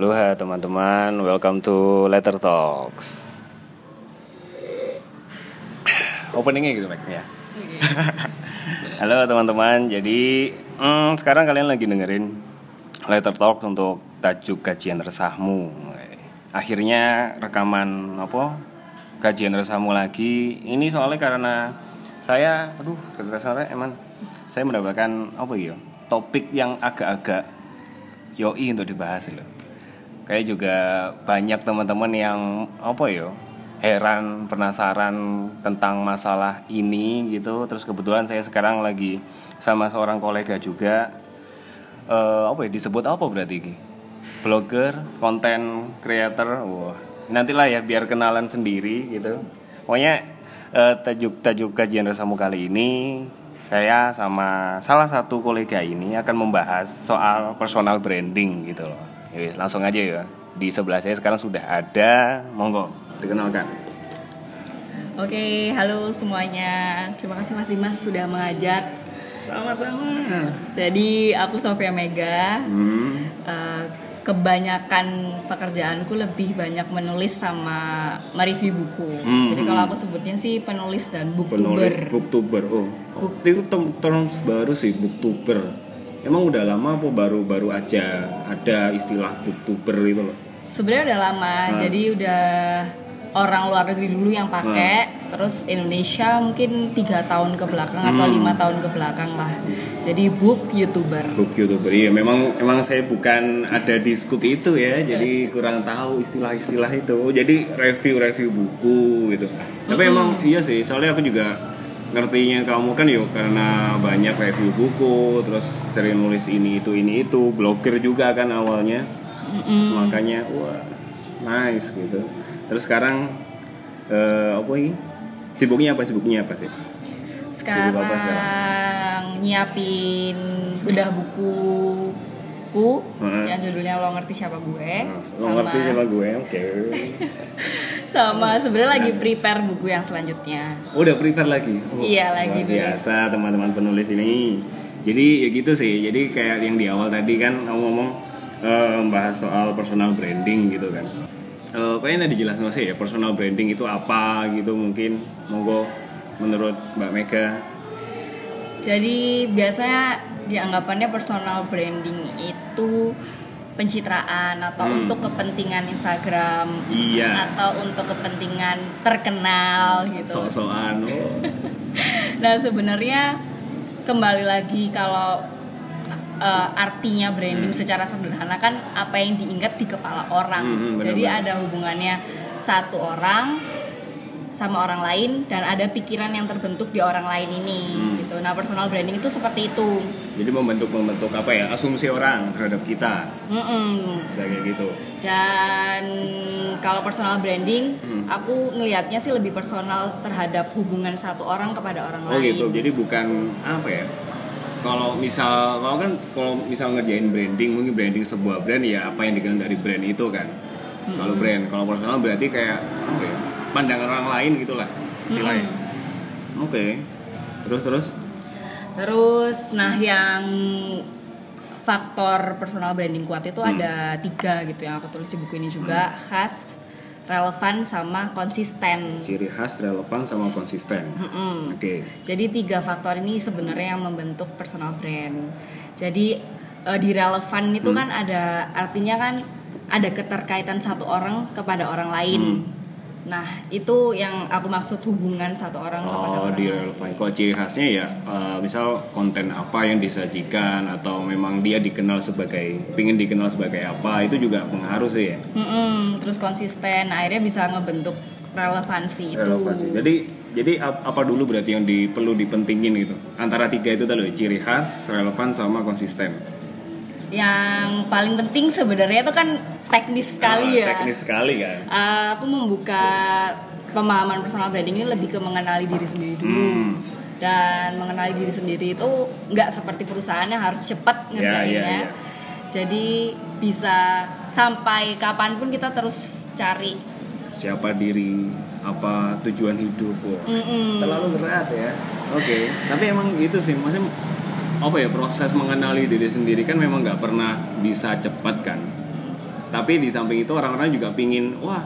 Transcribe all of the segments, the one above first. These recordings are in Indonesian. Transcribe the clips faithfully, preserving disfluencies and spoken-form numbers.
Loha teman-teman, welcome to Letter Talks. Openingnya gitu Mac ya. Halo teman-teman, jadi hmm, sekarang kalian lagi dengerin Letter Talks untuk tajuk kajian resahmu. Akhirnya rekaman apa? Kajian resahmu lagi. Ini soalnya karena saya, aduh, keterusannya emang saya mendapatkan apa gitu? Topik yang agak-agak yoi untuk dibahas loh. Kayak juga banyak teman-teman yang apa yo heran, penasaran tentang masalah ini gitu. Terus kebetulan saya sekarang lagi sama seorang kolega juga e, apa ya disebut apa berarti ini? Blogger, konten creator. Wah, nantilah ya biar kenalan sendiri gitu. Pokoknya e, tajuk-tajuk kajian resahmu kali ini saya sama salah satu kolega ini akan membahas soal personal branding gitu loh. Yowis, langsung aja ya. Di sebelah saya sekarang sudah ada, monggo dikenalkan. Oke, halo semuanya. Terima kasih Mas Dimas sudah mengajak. Sama-sama. Jadi aku Sofia Mega. Hmm. Uh, kebanyakan pekerjaanku lebih banyak menulis sama mereview buku. Hmm. Jadi kalau aku sebutnya sih penulis dan booktuber. Penulis, booktuber. Oh. Book... Itu term baru sih, booktuber. Emang udah lama apa baru-baru aja ada istilah booktuber itu loh? Sebenarnya udah lama, nah. Jadi udah orang luar negeri dulu yang pakai, nah. Terus Indonesia mungkin tiga tahun ke belakang hmm. atau lima tahun ke belakang lah. Jadi book YouTuber. Book YouTuber. Iya, memang emang saya bukan ada di scoop itu ya, jadi kurang tahu istilah-istilah itu. Jadi review-review buku gitu. Tapi mm-hmm. emang iya sih, soalnya aku juga ngertinya kamu kan yuk karena banyak review buku, terus sering nulis ini itu ini itu, blogger juga kan awalnya, terus makanya wah nice gitu. Terus sekarang eh, apa ini sibuknya apa sibuknya apa sih? Sekarang, Sibuk apa sekarang? Nyiapin bedah bukuku hmm. yang judulnya Lo Ngerti Siapa Gue. Hmm. Lo sama... Ngerti Siapa Gue, oke. Okay. Sama sebenarnya lagi prepare buku yang selanjutnya. Oh, udah prepare lagi. Oh, iya lagi. Biasa teman-teman penulis ini. Jadi ya gitu sih. Jadi kayak yang di awal tadi kan kamu ngomong uh, bahas soal personal branding gitu kan. Uh, kayaknya udah dijelasin sih ya personal branding itu apa gitu mungkin. Monggo menurut Mbak Mega. Jadi biasanya dianggapannya personal branding itu pencitraan atau hmm. untuk kepentingan Instagram, iya. atau untuk kepentingan terkenal gitu. So-soan. Oh. Nah sebenarnya kembali lagi kalau uh, artinya branding hmm. secara sederhana kan apa yang diingat di kepala orang. Hmm, bener-bener. Jadi ada hubungannya satu orang sama orang lain dan ada pikiran yang terbentuk di orang lain ini. Hmm. Gitu. Nah personal branding itu seperti itu. Jadi membentuk-membentuk apa ya asumsi orang terhadap kita, mm-mm. bisa kayak gitu. Dan kalau personal branding, mm. aku ngelihatnya sih lebih personal terhadap hubungan satu orang kepada orang oh, lain. Oh gitu, jadi bukan apa ya? Kalau misal, kalau kan kalau misal ngerjain branding, mungkin branding sebuah brand ya apa yang dikenal dari brand itu kan. Mm-hmm. Kalau brand, kalau personal berarti kayak apa ya? Pandangan orang lain gitulah istilahnya. Mm-hmm. Oke, okay. terus-terus. Terus, nah yang faktor personal branding kuat itu hmm. ada tiga gitu yang aku tulis di buku ini juga. hmm. Khas, relevan, sama konsisten. Ciri khas, relevan, sama konsisten. hmm. Oke. Okay. Jadi tiga faktor ini sebenarnya yang membentuk personal brand. Jadi eh, di relevan itu hmm. kan ada artinya kan ada keterkaitan satu orang kepada orang lain. Hmm. Nah itu yang aku maksud hubungan satu orang kepada oh, orang lain. Kalau ciri khasnya ya uh, misal konten apa yang disajikan atau memang dia dikenal sebagai pingin dikenal sebagai apa itu juga pengaruh sih ya. Mm-mm, terus konsisten akhirnya bisa ngebentuk relevansi, relevansi. itu. Jadi jadi apa dulu berarti yang di, perlu dipentingin gitu antara tiga itu tadi ciri khas relevan sama konsisten. Yang paling penting sebenarnya itu kan teknis sekali ya. Teknis sekali kan. Uh, aku membuka pemahaman personal branding ini lebih ke mengenali diri sendiri dulu. Hmm. Dan mengenali diri sendiri itu nggak seperti perusahaannya harus cepat ngerjainnya. Yeah, yeah, yeah. Jadi bisa sampai kapanpun kita terus cari siapa diri, apa tujuan hidup. Mm-mm. Terlalu berat ya. Oke. Okay. Tapi emang itu sih maksudnya apa ya proses mengenali diri sendiri kan memang nggak pernah bisa cepat kan. Tapi di samping itu orang-orang juga pingin, wah,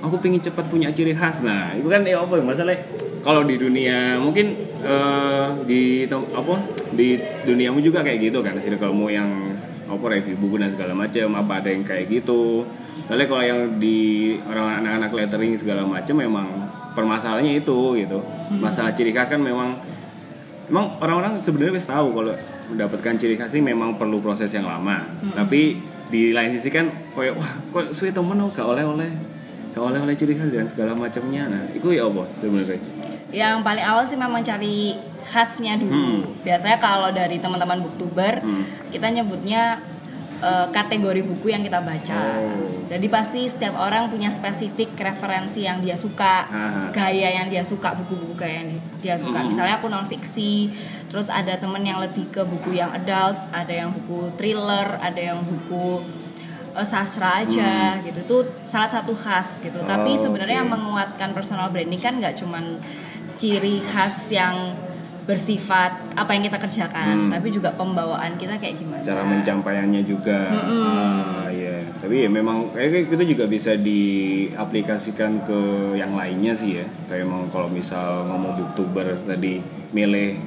aku pingin cepat punya ciri khas. Nah, itu kan ya apa yang masalahnya? Kalau di dunia mungkin uh, di apa di duniamu juga kayak gitu kan? Circlemu yang apa review buku dan segala macam, apa ada yang kayak gitu. Lalu kalau yang di orang anak-anak lettering segala macam memang permasalahannya itu gitu. Masalah ciri khas kan memang memang orang-orang sebenarnya wis tahu kalau mendapatkan ciri khas ini memang perlu proses yang lama. Mm-hmm. Tapi di lain sisi kan koyo wah kok suwe temen kok oleh-oleh gak oleh-oleh ciri khas dan segala macamnya. Nah, itu ya apa sebenarnya? Yang paling awal sih memang cari khasnya dulu. Hmm. Biasanya kalau dari teman-teman booktuber, hmm. kita nyebutnya uh, kategori buku yang kita baca. Oh. Jadi pasti setiap orang punya spesifik referensi yang dia suka, aha, gaya yang dia suka, buku-buku gaya yang dia suka. Hmm. Misalnya aku non-fiksi, terus ada teman yang lebih ke buku yang adults, ada yang buku thriller, ada yang buku sastra aja, hmm. gitu. Itu salah satu khas gitu. Oh, tapi sebenarnya okay. yang menguatkan personal branding kan nggak cuman ciri khas yang bersifat apa yang kita kerjakan, hmm. tapi juga pembawaan kita kayak gimana. Cara mencapaiannya juga. Hmm. Ah, ya. Yeah. Tapi ya memang kayak itu juga bisa diaplikasikan ke yang lainnya sih ya. Kayak emang kalau misal ngomong booktuber tadi, milih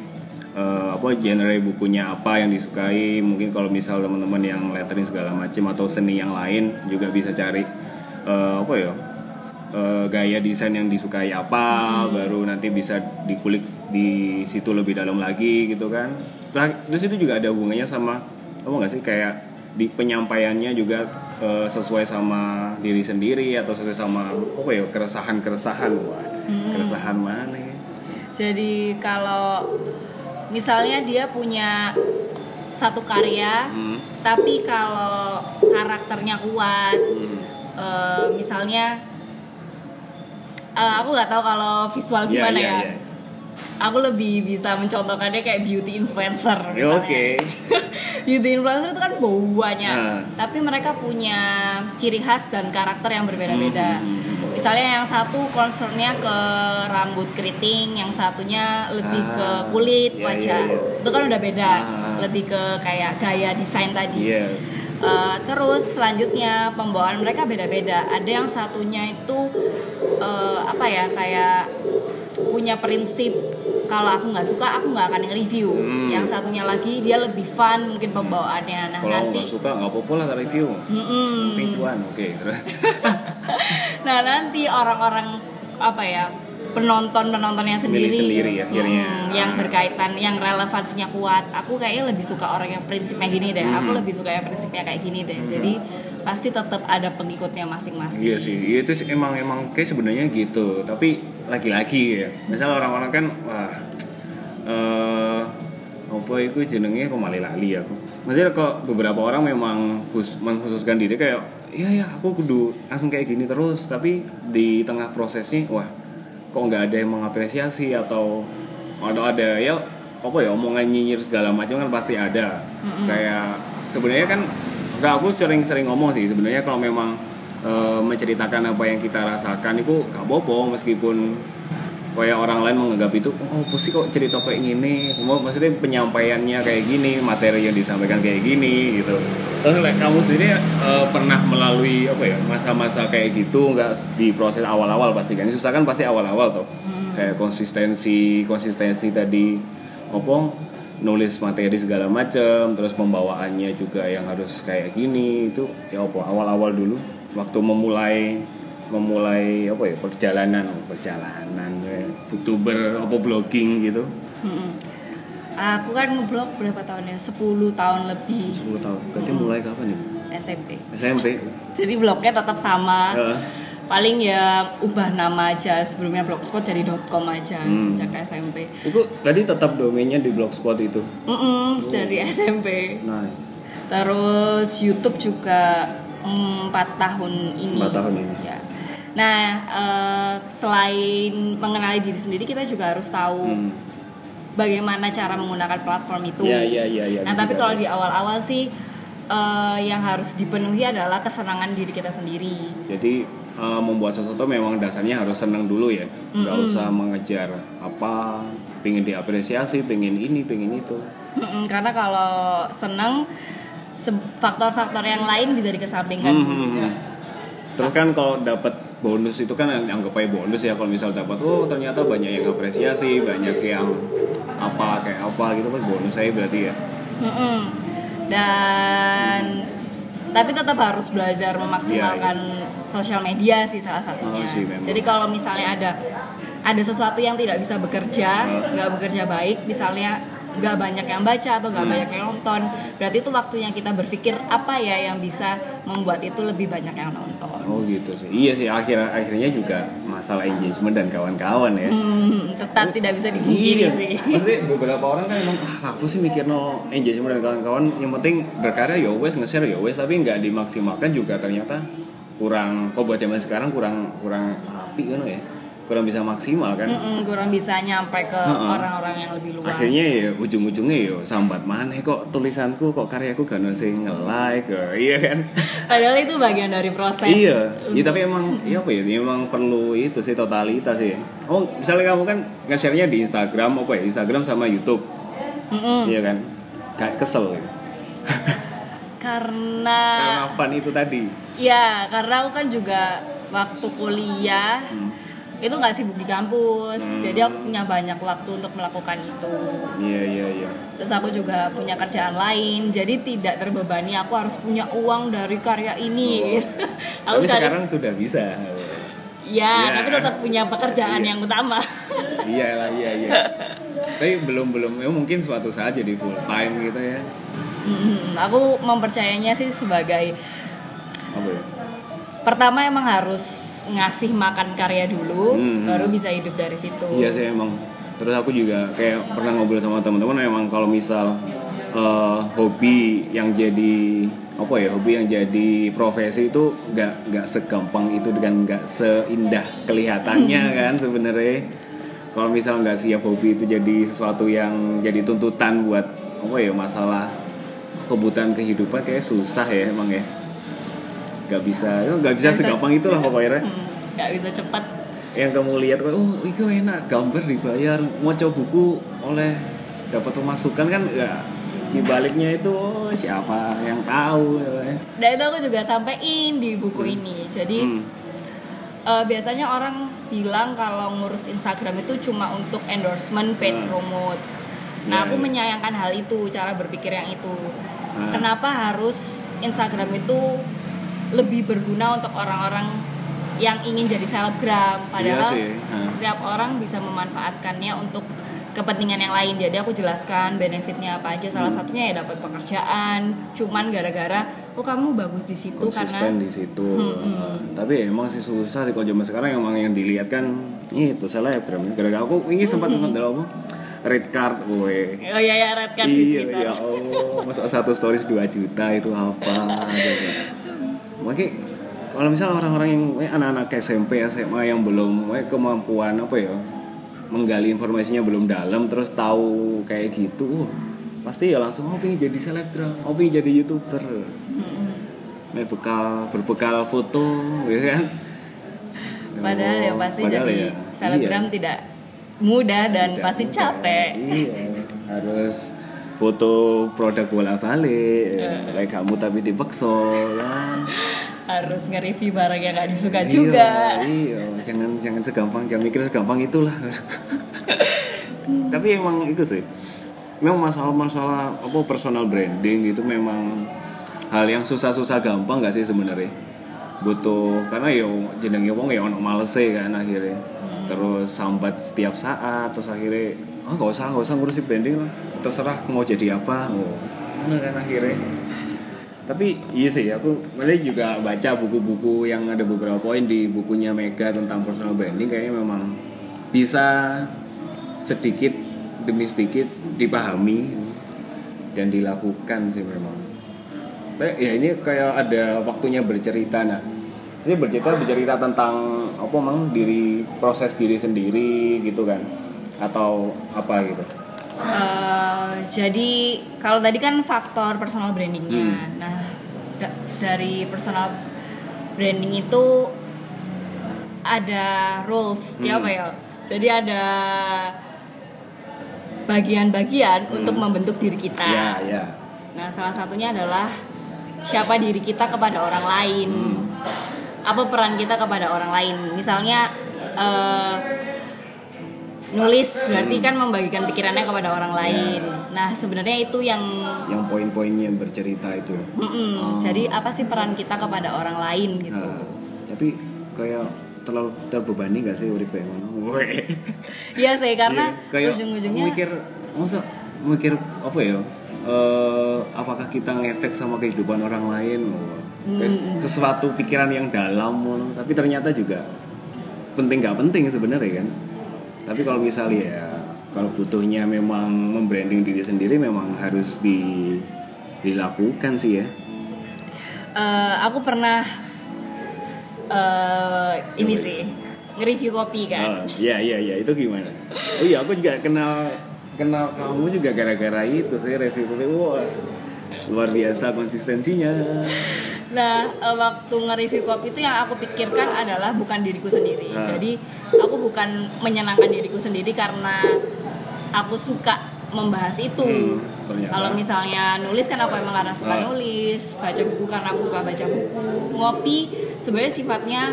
Uh, apa genre bukunya apa yang disukai, mungkin kalau misal teman-teman yang lettering segala macam atau seni yang lain juga bisa cari uh, apa ya uh, gaya desain yang disukai apa, hmm. baru nanti bisa dikulik di situ lebih dalam lagi gitu kan. Terus itu juga ada hubungannya sama apa nggak sih kayak di penyampaiannya juga uh, sesuai sama diri sendiri atau sesuai sama apa ya keresahan-keresahan, wah, hmm. keresahan mana ya? Jadi kalau misalnya dia punya satu karya, hmm. tapi kalau karakternya kuat, hmm. uh, misalnya, uh, aku nggak tahu kalau visual gimana yeah, yeah, ya. Yeah. Aku lebih bisa mencontohkannya kayak beauty influencer misalnya. Okay. Beauty influencer itu kan banyak, uh. tapi mereka punya ciri khas dan karakter yang berbeda-beda. Hmm. Misalnya yang satu concernnya ke rambut keriting, yang satunya lebih ah, ke kulit wajah. Iya, iya. Itu kan udah beda, ah. lebih ke kayak gaya desain tadi. Iya. Uh, terus selanjutnya pembawaan mereka beda-beda. Ada yang satunya itu uh, apa ya kayak punya prinsip kalau aku nggak suka aku nggak akan review. Hmm. Yang satunya lagi dia lebih fun mungkin pembawaannya. Nah, kalau nanti kalau nggak suka nggak apa-apa lah review. Pincuan, oke. Okay. Nah nanti orang-orang apa ya penonton-penontonnya sendiri, sendiri ya, hmm, yang berkaitan yang relevansinya kuat. Aku kayaknya lebih suka orang yang prinsipnya gini deh. hmm. Aku lebih suka yang prinsipnya kayak gini deh. hmm. Jadi pasti tetap ada pengikutnya masing-masing. Iya sih, itu emang emang kayak sebenarnya gitu. Tapi lagi-lagi ya, misal orang-orang kan wah uh, apa itu jenengnya kok malah lali aku. Maksudnya kok beberapa orang memang khus, mengkhususkan diri kayak iya ya aku kudu langsung kayak gini terus, tapi di tengah prosesnya wah kok nggak ada yang mengapresiasi atau atau ada ya apa ya omongan nyinyir segala macam kan pasti ada. Mm-hmm. Kayak sebenarnya kan nggak aku sering-sering ngomong sih sebenarnya kalau memang e, menceritakan apa yang kita rasakan itu nggak bobo meskipun kayak orang lain menganggap itu oh pusing kok cerita kayak gini, maksudnya penyampaiannya kayak gini, materi yang disampaikan kayak gini gitu. Terus kamu sendiri uh, pernah melalui apa ya masa-masa kayak gitu nggak di proses awal-awal pasti kan susah kan pasti awal-awal tuh hmm. kayak konsistensi konsistensi tadi opong nulis materi segala macam terus pembawaannya juga yang harus kayak gini itu ya opong awal-awal dulu waktu memulai memulai apa ya perjalanan perjalanan kayak youtuber apa blogging gitu. Mm-hmm. Aku kan ngeblog berapa tahun ya? sepuluh tahun lebih. sepuluh tahun. Berarti mm-hmm. mulai kapan ya? S M P. S M P. Jadi blognya tetap sama. Uh. Paling ya ubah nama aja, sebelumnya blogspot jadi .com aja hmm. sejak S M P. Itu tadi tetap domainnya di blogspot itu. Mm-mm, oh. Dari S M P. Nice. Terus YouTube juga mm, empat tahun ini. empat tahun ini. Ya. Nah, uh, selain mengenali diri sendiri, kita juga harus tahu hmm. bagaimana cara menggunakan platform itu. Ya, ya, ya, ya, nah, tapi kalau di awal-awal sih uh, yang harus dipenuhi adalah kesenangan diri kita sendiri. Jadi uh, membuat sesuatu memang dasarnya harus senang dulu ya, mm-hmm. gak usah mengejar apa, pengen diapresiasi, pengen ini, pengen itu. Mm-hmm, karena kalau senang faktor-faktor yang lain bisa dikesampingkan. Mm-hmm. Terus kan kalau dapat bonus itu kan anggap aja bonus ya, kalau misal dapat oh ternyata banyak yang apresiasi, banyak yang apa kayak apa gitu kan bonus saya berarti ya. Mm-hmm. Dan tapi tetap harus belajar memaksimalkan yeah, yeah. sosial media sih salah satunya. Oh, sih, jadi kalau misalnya ada ada sesuatu yang tidak bisa bekerja, nggak yeah. bekerja baik, misalnya nggak banyak yang baca atau nggak hmm. banyak yang nonton, berarti itu waktunya kita berpikir apa ya yang bisa membuat itu lebih banyak yang nonton. Oh gitu sih, iya sih akhir akhirnya juga masalah engagement dan kawan-kawan ya. Hmm, tetap oh, tidak bisa dipungkiri iya. sih. Maksudnya beberapa orang kan emang ah, aku sih mikir no engagement dan kawan-kawan, yang penting berkarya ya wes, nge-share ya wes, tapi nggak dimaksimalkan juga ternyata kurang. Kok buat zaman sekarang kurang kurang rapi kan ya. kurang bisa maksimal kan? Mm-mm, kurang bisa nyampe ke uh-uh. orang-orang yang lebih luas. Akhirnya ya ujung-ujungnya ya sambat maneh kok tulisanku, kok karyaku gak ada yang nge-like, oh, iya kan? Padahal itu bagian dari proses. Iya, mm. ya, tapi emang ya apa ya? Emang perlu itu sih totalitas sih. Oh misalnya kamu kan nge-share-nya di Instagram apa ya? Instagram sama YouTube, Mm-mm. iya kan? Kayak kesel gitu. Karena. Karena fun itu tadi. Iya, karena aku kan juga waktu kuliah. Hmm. Itu nggak sibuk di kampus, hmm. jadi aku punya banyak waktu untuk melakukan itu. Iya iya iya. Terus aku juga punya kerjaan lain, jadi tidak terbebani. Aku harus punya uang dari karya ini. Oh. Tapi cari... sekarang sudah bisa. Ya, ya, tapi tetap punya pekerjaan iya. yang utama. Iyalah iya iya. Tapi belum belum, ya mungkin suatu saat jadi full time gitu ya. Hmm, aku mempercayainya sih sebagai. Apa ya? Pertama emang harus ngasih makan karya dulu, hmm. baru bisa hidup dari situ. Iya sih emang. Terus aku juga kayak pernah ngobrol sama teman-teman emang kalau misal uh, hobi yang jadi apa ya, hobi yang jadi profesi itu nggak nggak segampang itu dan nggak seindah kelihatannya kan sebenarnya. Kalau misal nggak siap hobi itu jadi sesuatu yang jadi tuntutan buat apa ya masalah kebutuhan kehidupan kayak susah ya emang ya. Gak bisa, gak bisa segampang itulah pokoknya. hmm, Gak bisa cepat. Yang kamu lihat, oh itu enak, gambar dibayar, ngoco buku oleh dapat pemasukan kan ya, dibaliknya itu oh, siapa yang tahu. Dan itu aku juga sampein di buku hmm. ini. Jadi hmm. uh, biasanya orang bilang kalau ngurus Instagram itu cuma untuk endorsement, paid hmm. promote. Nah yeah, aku yeah. menyayangkan hal itu, cara berpikir yang itu. hmm. Kenapa harus Instagram itu lebih berguna untuk orang-orang yang ingin jadi selebgram, padahal iya nah. setiap orang bisa memanfaatkannya untuk kepentingan yang lain. Jadi aku jelaskan benefitnya apa aja. Salah hmm. satunya ya dapat pekerjaan. Cuman gara-gara oh kamu bagus di situ karena di situ. Hmm, hmm. Tapi emang sih susah sih kalau zaman sekarang emang yang dilihat kan itu selebgram. Gara-gara aku ini sempat nonton dulu red card, woy. Oh iya ya red card di Twitter. Iya oh masa satu stories dua juta itu apa? Makanya kalau misal orang-orang yang anak-anak S M P, S M A yang belum kemampuan apa ya menggali informasinya belum dalam terus tahu kayak gitu, uh, pasti ya langsung oh pengen jadi selebgram, oh pengen jadi youtuber, mm-hmm. nah, bekal berbekal foto, gitu kan? Padahal oh, ya pasti padahal jadi ya, selebgram iya. tidak mudah dan tidak pasti mudah. Capek. Iya, harus foto produk bolak-balik, kayak kamu tapi dipaksa kan. Harus nge-review barang yang gak disuka iyo, juga. Iya, jangan jangan segampang, jangan mikir segampang itulah. hmm. Tapi emang itu sih. Memang masalah-masalah apa personal branding itu memang hal yang susah-susah gampang gak sih sebenarnya. Butuh karena yo jenenge wong ya ono malese kan akhirnya. Hmm. Terus sambat setiap saat terus akhirnya ah enggak usah, enggak usah ngurusin branding lah. Terserah mau jadi apa. Oh. Nah, kan akhirnya. Tapi iya sih, aku kemarin juga baca buku-buku yang ada beberapa poin di bukunya Mega tentang personal branding. Kayaknya memang bisa sedikit demi sedikit dipahami dan dilakukan sih memang. Tapi ya ini kayak ada waktunya bercerita. Nah, ini bercerita bercerita tentang apa mang diri, proses diri sendiri gitu kan, atau apa gitu. Uh, jadi kalau tadi kan faktor personal brandingnya, hmm. nah da- dari personal branding itu ada rules, hmm. ya apa ya? Jadi ada bagian-bagian hmm. untuk membentuk diri kita. Ya, ya. Nah, salah satunya adalah siapa diri kita kepada orang lain. Apa peran kita kepada orang lain? Misalnya uh, nulis berarti kan membagikan pikirannya kepada orang lain. Yeah. Nah, sebenarnya itu yang yang poin-poinnya bercerita itu. Oh. Jadi apa sih peran kita kepada orang lain gitu? Nah, tapi kayak terlalu terbebani nggak sih urip kayak ngono? Iya sih, karena yeah, ujung-ujungnya mikir, masa mikir apa ya? Uh, apakah kita ngefek sama kehidupan orang lain? Hmm. Sesuatu pikiran yang dalam, tapi ternyata juga penting nggak penting sebenarnya kan. Tapi kalau misalnya ya, kalau butuhnya memang membranding diri sendiri memang harus di, dilakukan sih ya. Uh, aku pernah uh, ini oh, sih nge-review kopi kan. Iya iya iya itu gimana? Oh iya aku juga kenal. Kenal kamu juga gara-gara itu sih review kopi. Wah, luar biasa konsistensinya. Nah, waktu nge-review kopi itu yang aku pikirkan adalah bukan diriku sendiri. Nah. Jadi aku bukan menyenangkan diriku sendiri karena aku suka membahas itu. Hmm, kalau misalnya nulis kan aku emang karena suka nah. nulis, baca buku karena aku suka baca buku. Ngopi sebenarnya sifatnya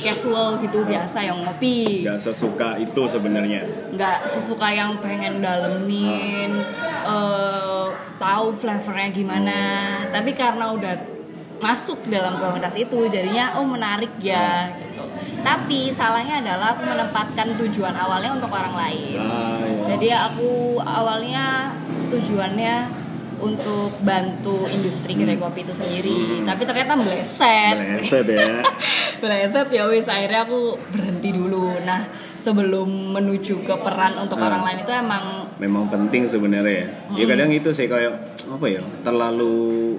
casual gitu, biasa yang ngopi. Gak sesuka itu sebenarnya. Gak sesuka yang pengen dalemin, uh, tahu flavornya gimana. Hmm. Tapi karena udah masuk dalam komunitas itu, jadinya oh menarik ya. Hmm. Gitu. Tapi salahnya adalah aku menempatkan tujuan awalnya untuk orang lain. Ah, ya. Jadi aku awalnya tujuannya untuk bantu industri gerai kopi itu sendiri, hmm. tapi ternyata meleset. Meleset ya. Meleset ya wis, akhirnya aku berhenti dulu. Nah, sebelum menuju ke peran untuk nah, orang lain itu emang memang penting sebenarnya ya. Hmm. Ya kadang itu sih kayak apa ya, terlalu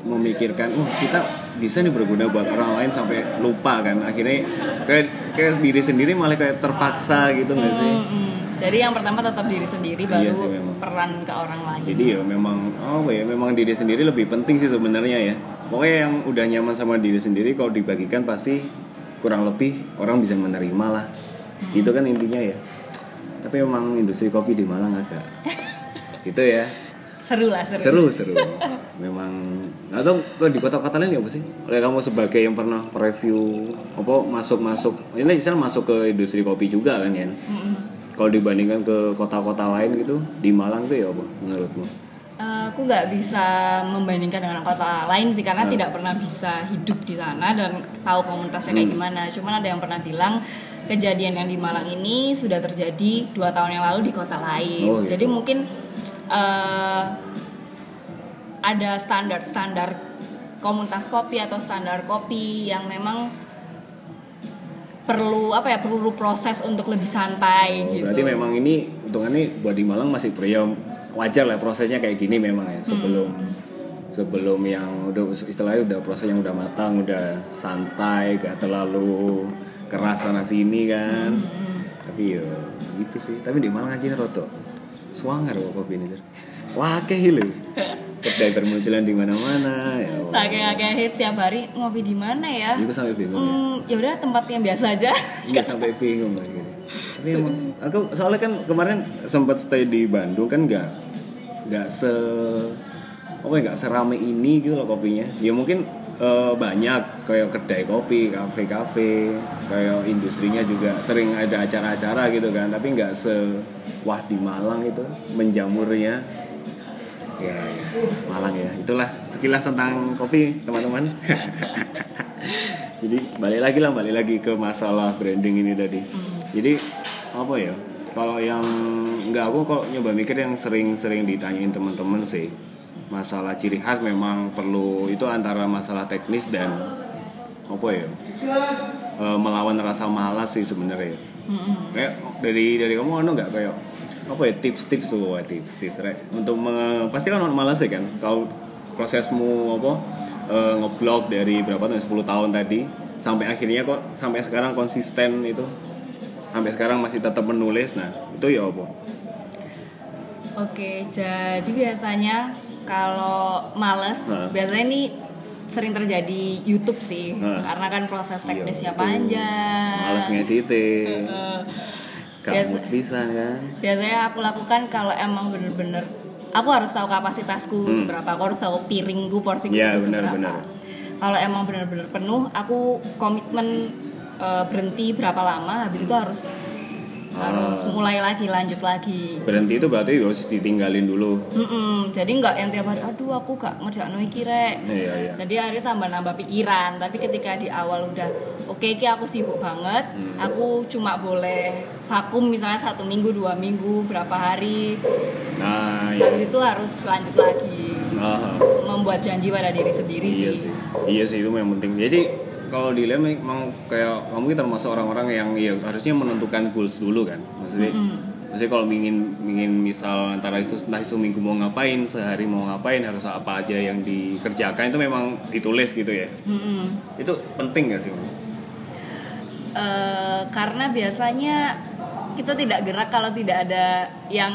memikirkan, wah oh, kita bisa nih berguna buat orang lain sampai lupa kan. Akhirnya kayak kayak diri sendiri malah kayak terpaksa gitu nggak hmm, sih? Hmm. Jadi yang pertama tetap diri sendiri, baru iya sih, peran ke orang lain. Jadi ya memang, oh ya memang diri sendiri lebih penting sih sebenarnya ya. Pokoknya yang udah nyaman sama diri sendiri, kalau dibagikan pasti kurang lebih orang bisa menerima lah. Hmm. Itu kan intinya ya. Tapi memang industri kopi di Malang agak gitu ya. Seru lah, seru. Seru, seru. Memang. Nah, atau di kota-kota lain ya apa sih? Oleh kamu sebagai yang pernah review apa masuk-masuk, ini misalnya masuk ke industri kopi juga kan ya? Hmm. Kalau dibandingkan ke kota-kota lain gitu, di Malang tuh ya apa menurutmu? Uh, aku nggak bisa membandingkan dengan kota lain sih, karena uh. tidak pernah bisa hidup di sana dan tahu komunitasnya hmm. kayak gimana. Cuman ada yang pernah bilang kejadian yang di Malang ini sudah terjadi dua tahun yang lalu di kota lain. Oh, gitu. Jadi mungkin uh, ada standar-standar komunitas kopi atau standar kopi yang memang perlu apa ya perlu proses untuk lebih santai oh, gitu. Berarti memang ini untungnya buat di Malang masih periam wajar lah prosesnya kayak gini memang ya sebelum hmm. sebelum yang udah istilahnya udah proses yang udah matang, udah santai, gak terlalu keras sana sini kan. Hmm. Tapi yo gitu sih. Tapi di Malang aja roto suangar kok kopi ini. Wah akeh lho. Kedai bermunculan di mana-mana. Ya saking-akeh tiap hari ngopi di mana ya? Aku sampai bingung. Hmm, ya udah tempatnya biasa aja. Enggak sampai bingung lagi. Tapi emang, aku soalnya kan kemarin sempat stay di Bandung kan enggak enggak se apa oh, enggak serame ini gitu loh kopinya. Ya mungkin uh, banyak kayak kedai kopi, kafe-kafe, kayak industrinya juga sering ada acara-acara gitu kan, tapi enggak se wah di Malang itu menjamurnya. Ya, Malang ya. Itulah sekilas tentang kopi, teman-teman. Jadi balik lagi lah, balik lagi ke masalah branding ini tadi. Hmm. Jadi apa ya? Kalau yang enggak aku kalau nyoba mikir yang sering-sering ditanyain teman-teman sih. Masalah ciri khas memang perlu itu antara masalah teknis dan apa ya? E, melawan rasa malas sih sebenarnya. Hmm. Kayak dari dari kamu anu enggak kayak apa ya tips-tips tuh tips-tips right? Untuk me- pasti kan malas ya kan kalau prosesmu apa e, ngeblog dari berapa tahun sepuluh tahun tadi sampai akhirnya kok sampai sekarang konsisten itu sampai sekarang masih tetap menulis nah itu ya apa? Oke jadi biasanya kalau malas nah. biasanya ini sering terjadi YouTube sih nah. karena kan proses teknisnya iya, panjang malas ngeditin. Biasa, bisa, kan? Biasanya aku lakukan kalau emang bener-bener aku harus tahu kapasitasku hmm. seberapa, aku harus tahu piringku, porsiku ya, seberapa. Benar. Kalau emang benar-benar penuh, aku komitmen uh, berhenti berapa lama, habis hmm. itu harus harus ah. mulai lagi, lanjut lagi. Berhenti itu berarti harus ditinggalin dulu. Mm-mm, jadi nggak yang tiap hari, aduh aku gak ngerjain iki rek. Iya, iya. Jadi akhirnya tambah-nambah pikiran. Tapi ketika di awal udah, oke okay, ki aku sibuk banget, hmm. aku cuma boleh vakum misalnya satu minggu, dua minggu, berapa hari. Nah, iya. Habis itu harus lanjut lagi. Aha. Membuat janji pada diri sendiri iya, sih. sih. Iya sih itu yang penting. Jadi kalau dilihat memang kayak kamu kita termasuk orang-orang yang ya harusnya menentukan goals dulu kan, maksudnya, mm-hmm. maksudnya kalau ingin ingin misal antara itu entah itu minggu mau ngapain, sehari mau ngapain, harus apa aja yang dikerjakan itu memang ditulis gitu ya. Mm-hmm. Itu penting nggak sih? Uh, karena biasanya kita tidak gerak kalau tidak ada yang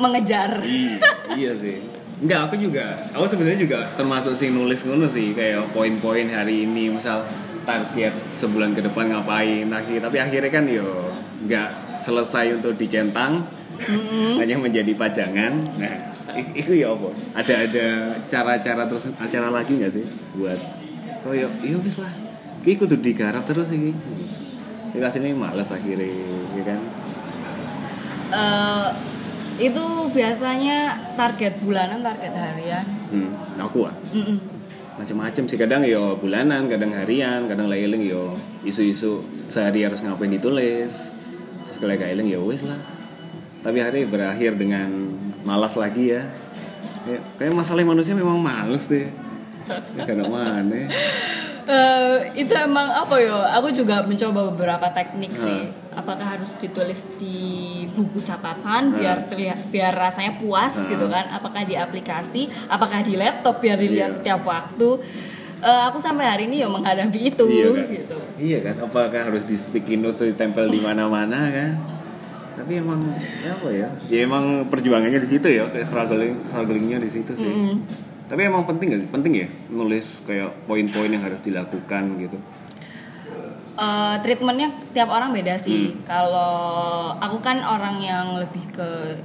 mengejar. Iya, iya sih. Enggak, aku juga. Aku sebenarnya juga termasuk sing nulis ngono sih, kayak poin-poin hari ini, misal target sebulan ke depan ngapain. Akhir, tapi akhirnya kan yo enggak selesai untuk dicentang. Mm-hmm. Hanya menjadi pajangan. Nah, itu ya apa? Ada-ada cara-cara terus acara lagi enggak sih buat oh yo, yo wis lah. Ki kudu digarap terus iki. Kita sini males akhirnya, ya kan? Uh... Itu biasanya target bulanan, target harian. Hmm, aku ah. Mm-mm. Macam-macam sih, kadang yo bulanan, kadang harian, kadang laeling yo isu-isu sehari harus ngapain ditulis. Terus kalau laeling yo wis lah. Tapi hari berakhir dengan malas lagi ya. Ya kayak masalah manusia memang malas deh. Ya kadang mana. Uh, itu emang apa yo? Aku juga mencoba beberapa teknik hmm. sih. Apakah harus ditulis di buku catatan hmm. biar terlihat, biar rasanya puas hmm. gitu kan? Apakah di aplikasi? Apakah di laptop biar dilihat yeah. setiap waktu? Uh, aku sampai hari ini yo menghadapi itu. Iya kan? Gitu. Iya kan? Apakah harus di sticky note, ditempel di mana-mana kan? Tapi emang ya apa ya? Ya emang perjuangannya di situ ya, kayak struggling, strugglingnya di situ sih. Mm-hmm. Tapi emang penting gak sih? Penting ya? Nulis kayak poin-poin yang harus dilakukan gitu. Uh, treatmentnya tiap orang beda sih. Hmm. Kalau aku kan orang yang lebih ke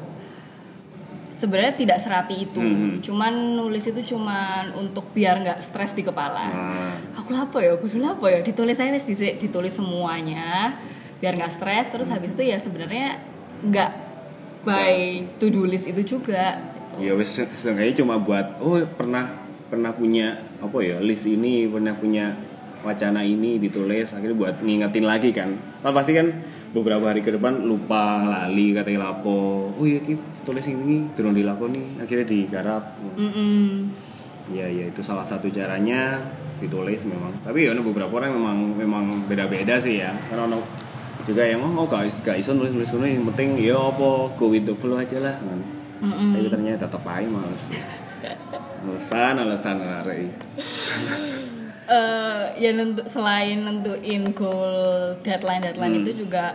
sebenarnya tidak serapi itu. Hmm. Cuman nulis itu cuman untuk biar gak stres di kepala. Nah. Aku lapo ya? Aku dulu lapo ya? Ditulis aja wis, ditulis semuanya. Biar gak stres. Terus habis itu ya sebenarnya gak by to do list itu juga. Ya wes setengahnya cuma buat oh pernah pernah punya apa ya list ini, pernah punya wacana ini ditulis, akhirnya buat ngingetin lagi kan. Nah, pasti kan beberapa hari ke depan lupa, lali, katanya lapo. Oh iya ki tulis ini durung dilapo nih, akhirnya digarap. Heeh. Ya ya itu salah satu caranya ditulis memang. Tapi ya ada beberapa orang memang memang beda-beda sih ya. Karena ono juga yang oh gak iso nulis-nulis ngono, yang penting ya apa go with the flow aja lah. Mm-mm. Tapi ternyata tetap aja males. Alasan, alasan lari. uh, Ya nentu, selain nentuin goal, deadline-deadline hmm. itu juga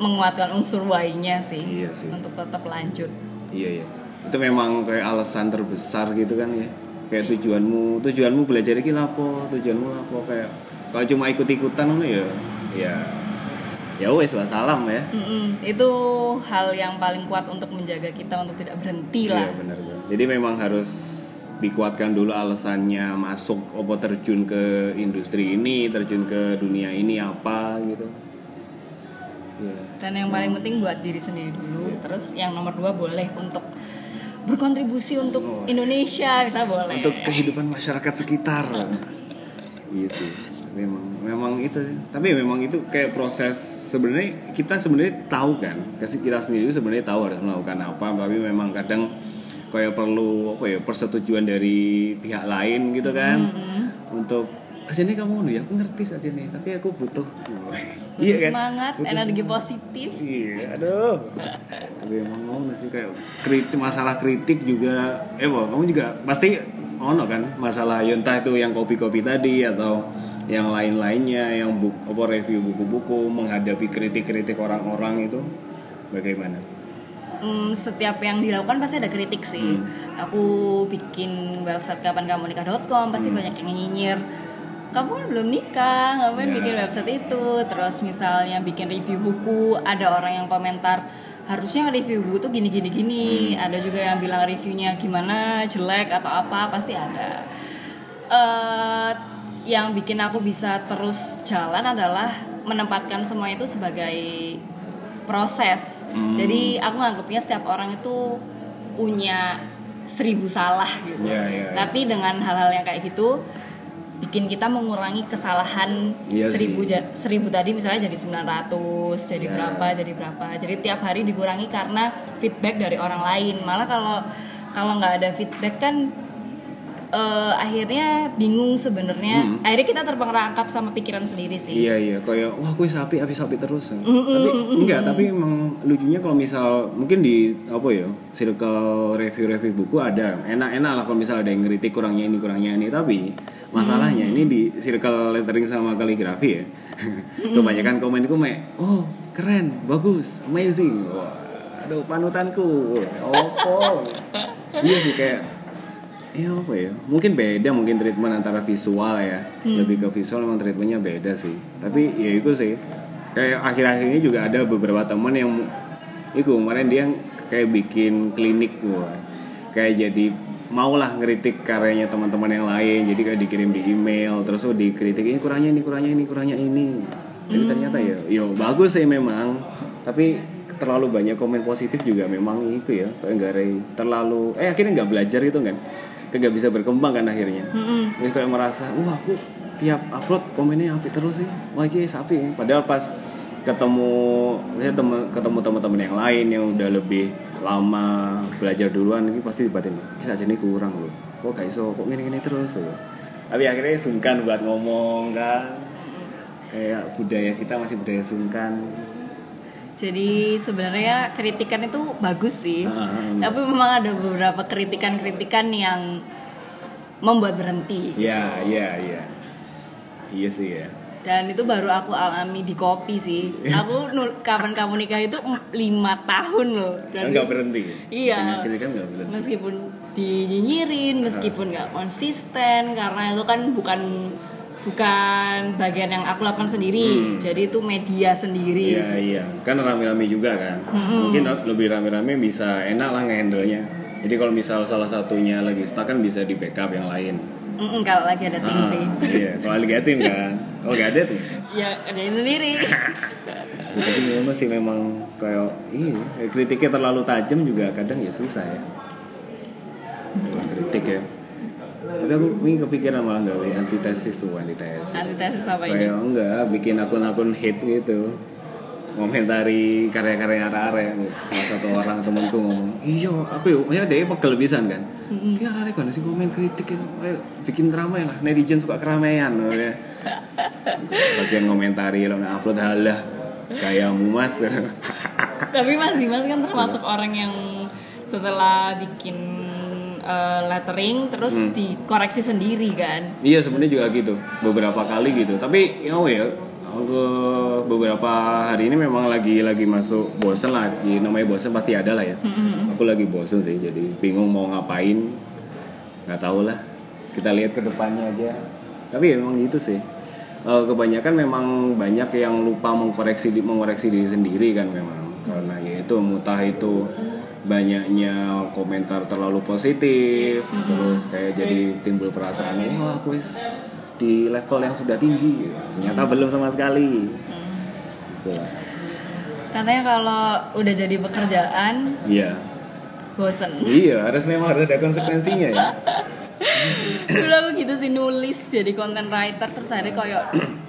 menguatkan unsur why-nya sih, iya sih. Untuk tetap lanjut. Iya, iya. Itu memang kayak alasan terbesar gitu kan ya. Kayak tujuanmu, tujuanmu belajar ini apa, tujuanmu apa. Kayak kalau cuma ikut-ikutan ya, ya ya wes lah salam ya. Mm-mm. Itu hal yang paling kuat untuk menjaga kita untuk tidak berhenti lah. Iya benar. Jadi memang harus dikuatkan dulu alasannya masuk opo terjun ke industri ini, terjun ke dunia ini apa gitu. Ya. Dan yang paling penting buat diri sendiri dulu. Ya. Terus yang nomor dua boleh untuk berkontribusi untuk oh. Indonesia, bisa boleh. Untuk kehidupan masyarakat sekitar. Iya sih. memang memang itu tapi memang itu kayak proses sebenarnya kita sebenarnya tahu kan, kasih kita sendiri sebenarnya tahu harus melakukan apa, tapi memang kadang kayak perlu apa ya persetujuan dari pihak lain gitu kan mm-hmm. untuk sini kamu nih aku ngerti saja nih tapi aku butuh iya kan semangat butuh energi semangat. Positif iya aduh tapi emang ngomong sih kayak kritik, masalah kritik juga eh boh kamu juga pasti ono kan masalah entah itu yang kopi-kopi tadi atau yang lain-lainnya, yang buku, apa review buku-buku, menghadapi kritik-kritik orang-orang itu bagaimana? Hmm, setiap yang dilakukan pasti ada kritik sih. Hmm. Aku bikin website kapan kamu nikah dot com pasti hmm. banyak yang nyinyir. Kamu kan belum nikah, ngapain ya. Bikin website itu? Terus misalnya bikin review buku, ada orang yang komentar, harusnya nge-review buku tuh gini-gini gini. Hmm. Ada juga yang bilang reviewnya gimana, jelek atau apa, pasti ada. Uh, yang bikin aku bisa terus jalan adalah menempatkan semua itu sebagai proses. Hmm. Jadi aku nganggapnya setiap orang itu punya seribu salah gitu. Yeah, yeah, yeah. Tapi dengan hal-hal yang kayak gitu bikin kita mengurangi kesalahan yeah, seribu, ja, seribu tadi misalnya jadi sembilan ratus, jadi yeah. berapa, jadi berapa. Jadi tiap hari dikurangi karena feedback dari orang lain. Malah kalau kalau nggak ada feedback kan Uh, akhirnya bingung sebenarnya. Hmm. Akhirnya kita terperangkap sama pikiran sendiri sih. Iya iya, kayak wah aku sapi, aku sapi terus. Mm-mm, tapi mm-mm. enggak, tapi emang lucunya kalau misal mungkin di apa ya, circle review-review buku ada. Enak-enak lah kalau misal ada yang ngeritik kurangnya ini, kurangnya ini, tapi masalahnya hmm. ini di circle lettering sama kaligrafi ya. Kebanyakan komenku kayak, "Oh, keren, bagus, amazing." Wah, aduh panutanku. Opo. Iya sih kayak ya apa ya, mungkin beda mungkin treatment antara visual ya, hmm. lebih ke visual memang treatmentnya beda sih. Tapi oh. ya itu sih, kayak akhir-akhir ini juga ada beberapa teman yang itu kemarin dia kayak bikin klinik gua, kayak jadi maulah ngeritik karyanya teman-teman yang lain, jadi kayak dikirim di email terus oh dikritik ini kurangnya ini kurangnya ini kurangnya ini. Tapi hmm. ternyata ya, yo bagus sih memang, tapi terlalu banyak komen positif juga memang itu ya, kayak nggak terlalu, eh akhirnya nggak belajar gitu kan. Gak bisa berkembang kan akhirnya. Mm-hmm. Terus kayak merasa, wah aku tiap upload komennya api terus sih. Wah ini sapi. Padahal pas ketemu misalnya temen, ketemu teman-teman yang lain yang udah lebih lama belajar duluan, ini pasti dibatin. Bisa aja nih kurang loh. Kok gak iso, kok gini-gini terus loh. Tapi akhirnya sungkan buat ngomong kan. Kayak budaya kita masih budaya sungkan. Jadi sebenarnya kritikan itu bagus sih, hmm. tapi memang ada beberapa kritikan-kritikan yang membuat berhenti. Iya, iya, iya, iya sih ya. Dan itu baru aku alami di kopi sih. Aku nul- kapan kamu nikah itu lima tahun loh. Dan nggak berhenti. Iya. Kritikan nggak berhenti. Meskipun dinyinyirin, meskipun nggak konsisten, karena itu kan bukan bukan bagian yang aku lakukan sendiri, hmm. jadi itu media sendiri. Iya iya, kan rame-rame juga kan, hmm. mungkin lebih rame-rame bisa enak lah nge-handle-nya. Jadi kalau misal salah satunya lagi stuck kan bisa di backup yang lain. Mm-mm, kalau lagi ada tim ah, sih. Iya, kalau lagi ada tim kan, kalau nggak ada tuh. Ya adain sendiri. Tapi memang sih memang kayak ini kritiknya terlalu tajam juga kadang ya susah ya. Bukan kritik ya. Tapi aku minggu kepikiran malah gawe antitesis tuh antitesis. Antitesis apa ini? Kayak enggak bikin akun-akun hate gitu, komentari karya-karya arek-arek. Salah satu orang temanku ngomong, iya aku yuk, maksudnya dia pegel pisan kan. Iya arek kan sih komen kritik itu, bikin ramai lah. Netizen suka keramaian loh ya. Bagian komentari lo upload halah kayak Mas. Tapi Mas Dimas kan termasuk orang yang setelah bikin Uh, lettering terus hmm. dikoreksi sendiri kan? Iya sebenarnya juga gitu, beberapa kali gitu. Tapi ya, oh ya, ke beberapa hari ini memang lagi lagi masuk bosen lah. Namanya bosen pasti ada lah ya. Hmm. Aku lagi bosen sih, jadi bingung mau ngapain, nggak tahu lah. Kita lihat ke depannya aja. Tapi ya, memang gitu sih. Uh, kebanyakan memang banyak yang lupa mengkoreksi mengoreksi diri sendiri kan memang. Karena ya itu mutah itu. Banyaknya komentar terlalu positif, mm-hmm. terus kayak jadi timbul perasaan ini oh, aku is di level yang sudah tinggi, ternyata mm. belum sama sekali. Mm. Gitu. Katanya kalau udah jadi pekerjaan, yeah. bosen. Iya, harus memang harus ada konsekuensinya ya. Dulu aku gitu sih nulis jadi content writer terus akhirnya kayak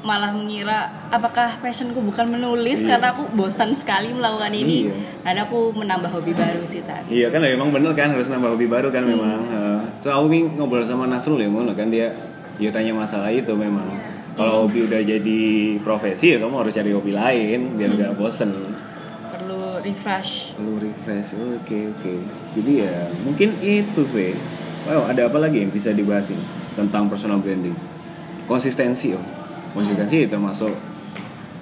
malah mengira apakah passionku bukan menulis iya. karena aku bosan sekali melakukan ini. Karena iya. aku menambah hobi baru sih saat itu. Iya kan memang bener kan harus nambah hobi baru kan hmm. memang. So aku ngobrol sama Nasrul ya ngono kan dia dia tanya masalah itu memang. Kalau hmm. hobi udah jadi profesi ya kamu harus cari hobi lain biar enggak hmm. bosan. Perlu refresh. Perlu refresh. Oke okay, oke. Okay. Jadi ya mungkin itu sih. Wow, ada apa lagi yang bisa dibahas ini? Tentang personal branding. Konsistensi, oh. Konsistensi termasuk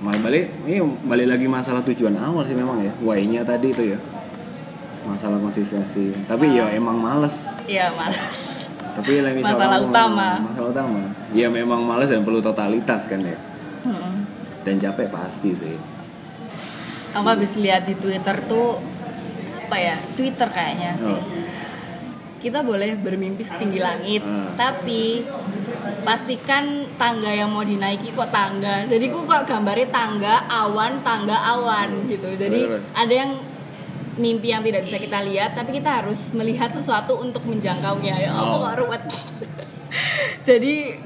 balik, ini balik lagi masalah tujuan awal sih memang ya. Why-nya tadi itu ya. Masalah konsistensi. Tapi uh, ya emang males. Iya, males. Tapi lah misalnya masalah utama. Masalah utama. Ya memang males dan perlu totalitas kan ya. Mm-hmm. Dan capek pasti sih. Aku habis lihat di Twitter tuh apa ya? Twitter kayaknya sih. Kita boleh bermimpi setinggi langit, hmm. tapi pastikan tangga yang mau dinaiki kok tangga. Jadi aku kok gambarnya tangga awan, tangga awan gitu. Jadi bener, bener. Ada yang mimpi yang tidak bisa kita lihat, tapi kita harus melihat sesuatu untuk menjangkaunya. Ya Allah, oh. ruwet. Jadi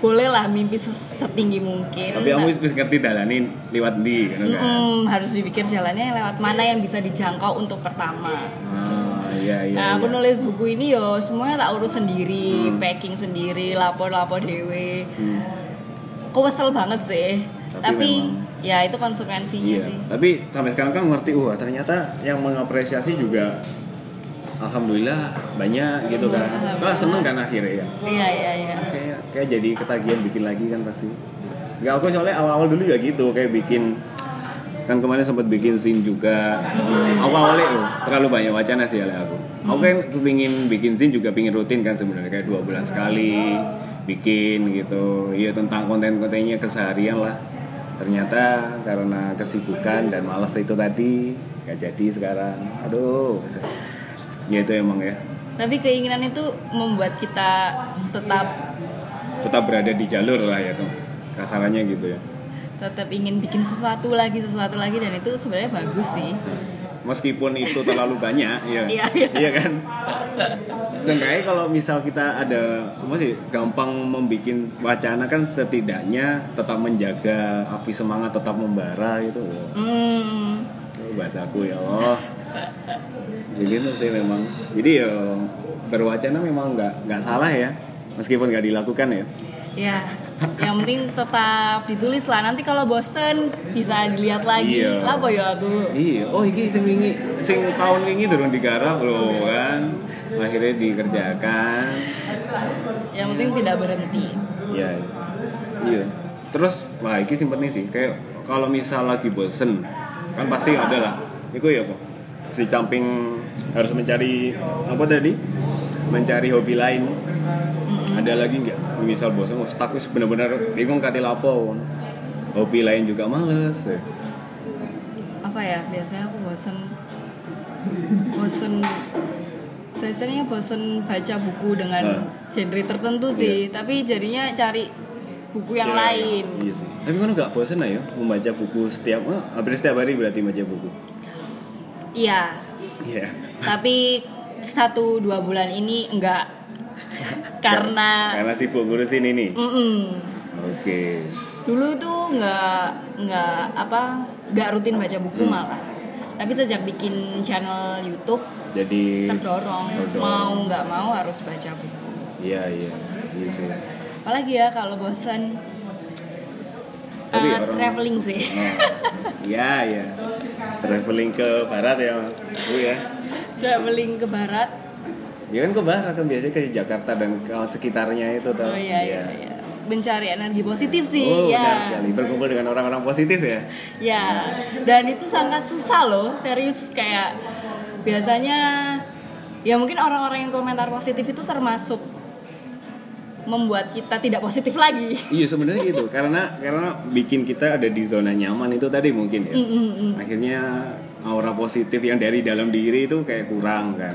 bolehlah mimpi setinggi mungkin. Tapi kamu harus ngerti dalanin lewat di kan? Mm, harus dipikir jalannya lewat mana yang bisa dijangkau untuk pertama. Oh, iya, iya, nah, aku iya. nulis buku ini yo semuanya tak urus sendiri, hmm. packing sendiri, lapor-lapor dewe. Hmm. Aku kesel banget sih. Tapi, tapi ya itu konsekuensinya iya. sih. Tapi sampai sekarang kan ngerti, wah ternyata yang mengapresiasi juga alhamdulillah banyak gitu kan. Terus seneng kan akhirnya ya. Iya iya iya. Kayak kayak jadi ketagihan bikin lagi kan pasti. Enggak, aku soalnya awal-awal dulu juga gitu kayak bikin, kan kemarin sempat bikin scene juga. Mm. Aku awalnya oh, terlalu banyak wacana sih oleh aku. Aku kan pengin bikin scene juga pengin rutin kan sebenarnya kayak dua bulan sekali bikin gitu. Iya tentang konten-kontennya keseharian lah. Ternyata karena kesibukan dan malas itu tadi enggak jadi sekarang. Aduh. Ya itu emang ya. Tapi keinginan itu membuat kita tetap tetap berada di jalur lah ya tuh. Kasarannya gitu ya. Tetap ingin bikin sesuatu lagi, sesuatu lagi dan itu sebenarnya bagus sih. Meskipun itu terlalu banyak ya. Iya, iya. Iya kan? Seenggaknya kalau misal kita ada masih gampang membikin wacana kan setidaknya tetap menjaga api semangat tetap membara gitu. Hmm. Itu bahasa aku ya Allah. Begitu sih memang. Jadi ya berwacana memang nggak nggak salah ya, meskipun nggak dilakukan ya. Ya, yang penting tetap ditulis lah. Nanti kalau bosen bisa dilihat lagi. Iya. Lah boyo aku. Iya. Oh iki sing wingi, sing tahun wingi durung digarap lho kan. Akhirnya dikerjakan. Yang penting tidak berhenti. Iya. Iya. Terus wah iki sing penting sih. Kayak kalau misal lagi bosen kan pasti ada lah. Iku ya kok. Si camping harus mencari apa tadi? Mencari hobi lain. Mm-hmm. Ada lagi nggak? Misal bosan, stuck wis bener-bener bingung kate lapo. Hobi lain juga males. Apa ya? Biasanya aku bosan bosan biasanya bosan baca buku dengan uh. genre tertentu sih, yeah. tapi jadinya cari buku yang Caya, lain. Iya sih. Tapi kan enggak bosan ayo membaca buku setiap oh, hampir setiap hari berarti baca buku. Iya. Yeah. Tapi satu dua bulan ini enggak karena karena sibuk ngurusin ini. Oke. Okay. Dulu tuh enggak enggak apa enggak rutin baca buku hmm. malah. Tapi sejak bikin channel YouTube jadi terdorong terdorong. Mau enggak mau harus baca buku. Iya, iya. Iya sih. Apalagi ya kalau bosan Uh, traveling sih. Iya, oh, iya. Traveling ke barat ya, Bu ya. Traveling ke barat. Ya kan ke barat kan biasanya ke Jakarta dan ke sekitarnya itu toh. Oh iya, iya, iya. Mencari energi positif sih, oh, ya. Benar sekali. Berkumpul dengan orang-orang positif ya. Ya. Dan itu sangat susah loh, serius kayak biasanya ya mungkin orang-orang yang komentar positif itu termasuk membuat kita tidak positif lagi. Iya sebenarnya gitu, karena karena bikin kita ada di zona nyaman itu tadi mungkin ya. Mm-mm-mm. Akhirnya aura positif yang dari dalam diri itu kayak kurang kan.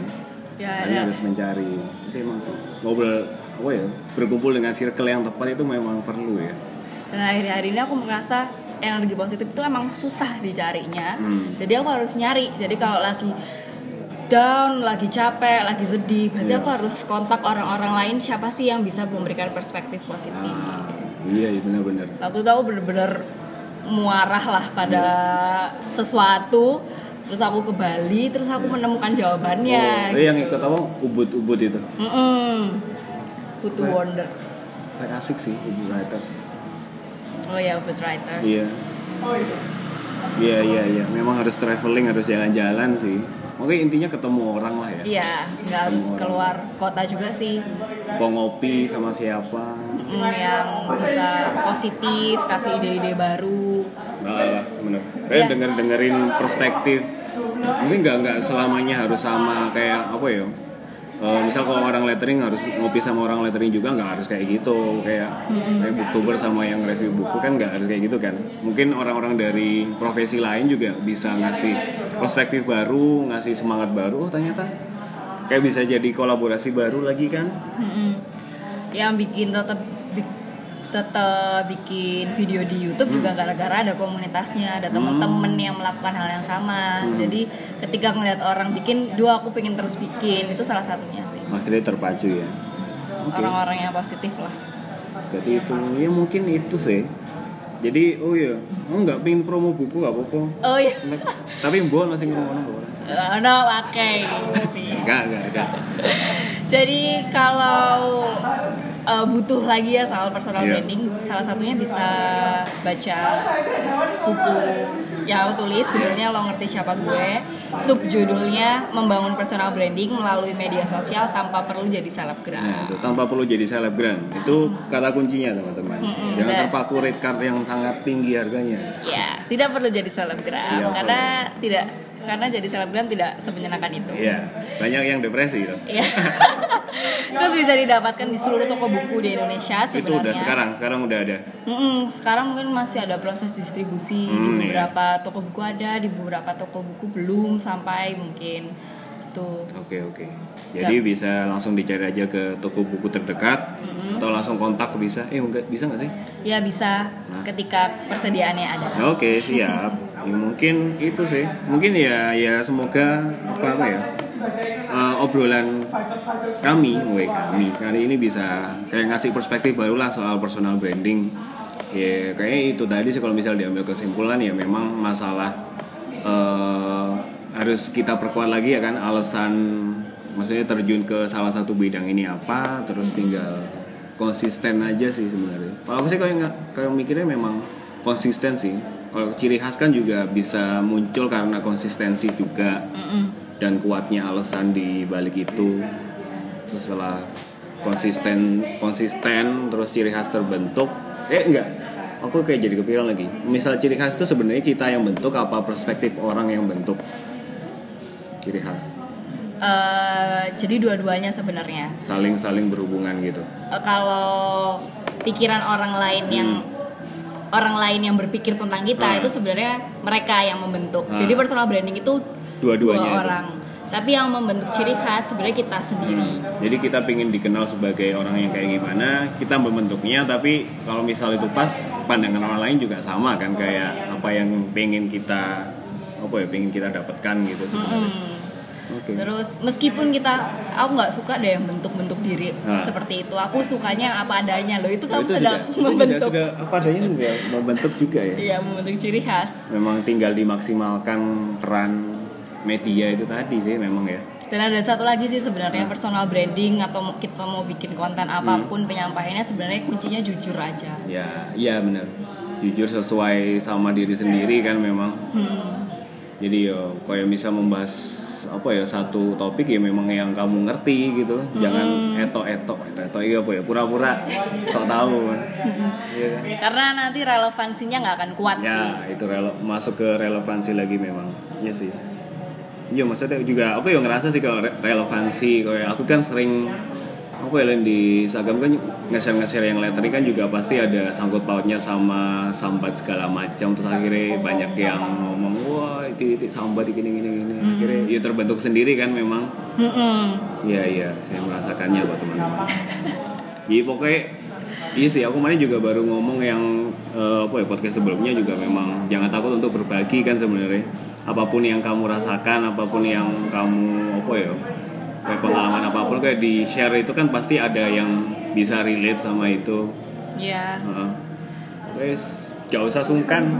Ya, ya. Harus mencari. Itu emang sih. Ngobrol, oh ya, berkumpul dengan circle yang tepat itu memang perlu ya. Dan akhir-akhir ini aku merasa energi positif itu emang susah dicarinya. Mm. Jadi aku harus nyari. Jadi kalau lagi down, lagi capek, lagi sedih, berarti yeah. aku harus kontak orang-orang lain siapa sih yang bisa memberikan perspektif positif. Ah, iya, benar-benar. Waktu itu aku benar-benar muarah lah pada yeah. sesuatu, terus aku ke Bali, terus aku yeah. menemukan jawabannya. Oh, gitu. Yang ikut apa? Ubud-ubud itu. Mm-mm. Food to Wonder. Kayak asik sih, Ubud Writers. Oh ya, Ubud Writers. Iya. Iya, iya, iya. Memang harus traveling, harus jalan-jalan sih. Oke, intinya ketemu orang lah ya. Iya, nggak harus orang. Keluar kota juga sih. Mau ngopi sama siapa? Mm, yang bisa positif, kasih ide-ide baru. Nah, bener. Kayak ya. denger-dengerin perspektif. Mungkin nggak nggak selamanya harus sama kayak apa ya? E, Uh, misal kalau orang lettering harus ngopi sama orang lettering juga, nggak harus kayak gitu. Kayak, mm-hmm. kayak booktuber sama yang review buku kan nggak harus kayak gitu kan. Mungkin orang-orang dari profesi lain juga bisa ngasih perspektif baru, ngasih semangat baru. Oh ternyata kayak bisa jadi kolaborasi baru lagi kan. Mm-hmm. Yang bikin tetap tetap bikin video di YouTube hmm. juga gara-gara ada komunitasnya, ada teman-teman hmm. yang melakukan hal yang sama. Hmm. Jadi ketika ngeliat orang bikin, dua aku pengen terus bikin, itu salah satunya sih. Maksudnya terpacu ya. Okay. Orang-orang yang positif lah. Berarti itu, ya mungkin itu sih. Jadi oh ya, oh nggak pengen promo buku nggak apa-apa. Oh iya. Tapi buat masih promo nggak boleh. No, pakai. Enggak, enggak, enggak. Jadi kalau Uh, butuh lagi ya soal personal yeah. branding, salah satunya bisa baca buku yang aku tulis judulnya Lo Ngerti Siapa Gue, subjudulnya Membangun Personal Branding Melalui Media Sosial Tanpa Perlu Jadi Selebgram. Nah, itu tanpa perlu jadi selebgram itu kata kuncinya teman-teman. Mm-hmm. Jangan Dan, terpaku red card yang sangat tinggi harganya. Ya, yeah, tidak perlu jadi selebgram yeah, karena perlu. tidak karena jadi selebgram tidak semenyenangkan itu. Iya, banyak yang depresi loh. Iya. Terus bisa didapatkan di seluruh toko buku di Indonesia sebenarnya. Itu udah sekarang, sekarang udah ada. Mm-mm, sekarang mungkin masih ada proses distribusi mm, di beberapa iya. toko buku ada, di beberapa toko buku belum sampai mungkin gitu. Oke, okay, oke. Okay. Jadi Gap. bisa langsung dicari aja ke toko buku terdekat mm-hmm. atau langsung kontak bisa. Eh, enggak bisa enggak sih? Iya, bisa nah. ketika persediaannya ada. Oke, okay, siap. Ya, mungkin itu sih, mungkin ya ya semoga apa apa ya uh, obrolan kami, we kami kali ini bisa kayak ngasih perspektif barulah soal personal branding. Ya kayak itu tadi sih, kalau misal diambil kesimpulan ya memang masalah uh, harus kita perkuat lagi ya kan, alasan maksudnya terjun ke salah satu bidang ini apa, terus tinggal konsisten aja sih sebenarnya. Kalau aku sih kayak kayak mikirnya memang konsisten sih. Kalau ciri khas kan juga bisa muncul karena konsistensi juga mm-mm. dan kuatnya alasan di balik itu. Setelah konsisten konsisten terus ciri khas terbentuk. Eh enggak, aku kayak jadi kepikiran lagi. Misal ciri khas itu sebenarnya kita yang bentuk apa perspektif orang yang bentuk ciri khas? Uh, jadi dua-duanya sebenarnya. Saling-saling berhubungan gitu. Uh, kalau pikiran orang lain yang hmm. orang lain yang berpikir tentang kita ah. itu sebenarnya mereka yang membentuk. Ah. Jadi personal branding itu dua-duanya dua orang. Itu. Tapi yang membentuk ciri khas sebenarnya kita sendiri. Hmm. Jadi kita pingin dikenal sebagai orang yang kayak gimana, kita membentuknya. Tapi kalau misal itu pas, pandangan orang lain juga sama kan, kayak apa yang pingin kita apa ya pingin kita dapatkan gitu sebenarnya. Hmm. Okay. Terus meskipun kita, aku nggak suka deh yang bentuk-bentuk diri nah. seperti itu. Aku sukanya apa adanya loh. Itu kamu oh, itu sedang juga, membentuk. Itu juga, juga, apa adanya juga membentuk juga ya. Iya membentuk ciri khas. Memang tinggal dimaksimalkan peran media itu tadi sih memang ya. Dan ada satu lagi sih sebenarnya nah. personal branding atau kita mau bikin konten apapun hmm. penyampaiannya sebenarnya kuncinya jujur aja. Ya, iya benar. Jujur sesuai sama diri sendiri kan memang. Hmm. Jadi yo, kayak bisa membahas apa ya satu topik ya memang yang kamu ngerti gitu, hmm. jangan eto-eto eto-eto iya apa ya pura-pura sok tahu yeah. karena nanti relevansinya nggak akan kuat ya, sih ya itu rele- masuk ke relevansi lagi memang ya sih ya maksudnya juga aku yang ngerasa sih kalau re- relevansi kayak aku kan sering aku yang di Instagram kan nge-share-nge-share yang lettering kan juga pasti ada sangkut pautnya sama sambat segala macam, terus akhirnya banyak yang ngomong wah itu sambat gini-gini akhirnya ya terbentuk sendiri kan memang iya iya saya merasakannya buat teman-teman jadi pokoknya iya sih aku kemarin juga baru ngomong yang eh, apa ya podcast sebelumnya juga memang jangan takut untuk berbagi kan sebenarnya apapun yang kamu rasakan apapun yang kamu apa ya kayak pengalaman apapun kayak di share itu kan pasti ada yang bisa relate sama itu. Iya. Yeah. Guys, gak usah sungkan,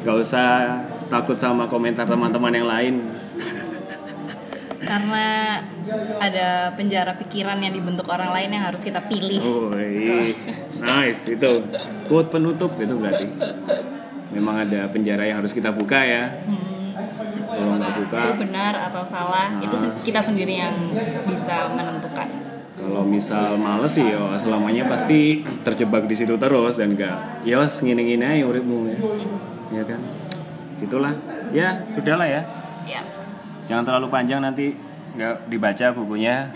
gak usah takut sama komentar teman-teman yang lain. Karena ada penjara pikiran yang dibentuk orang lain yang harus kita pilih. Oh, nice itu quote penutup itu berarti. Memang ada penjara yang harus kita buka ya. Hmm. Kalau nggak buka itu benar atau salah nah. itu kita sendiri yang bisa menentukan. Kalau misal males sih yo selamanya pasti terjebak di situ terus dan nggak yo ngini-ngini aja uripmu ya ya kan gitulah ya sudahlah ya. Ya jangan terlalu panjang nanti nggak dibaca bukunya.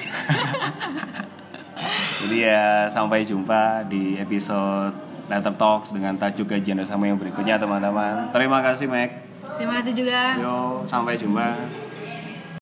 Jadi ya sampai jumpa di episode Letter Talks dengan tajuk Gajian Bersama yang berikutnya teman-teman. Terima kasih Meg. Terima kasih juga. Yo, sampai jumpa.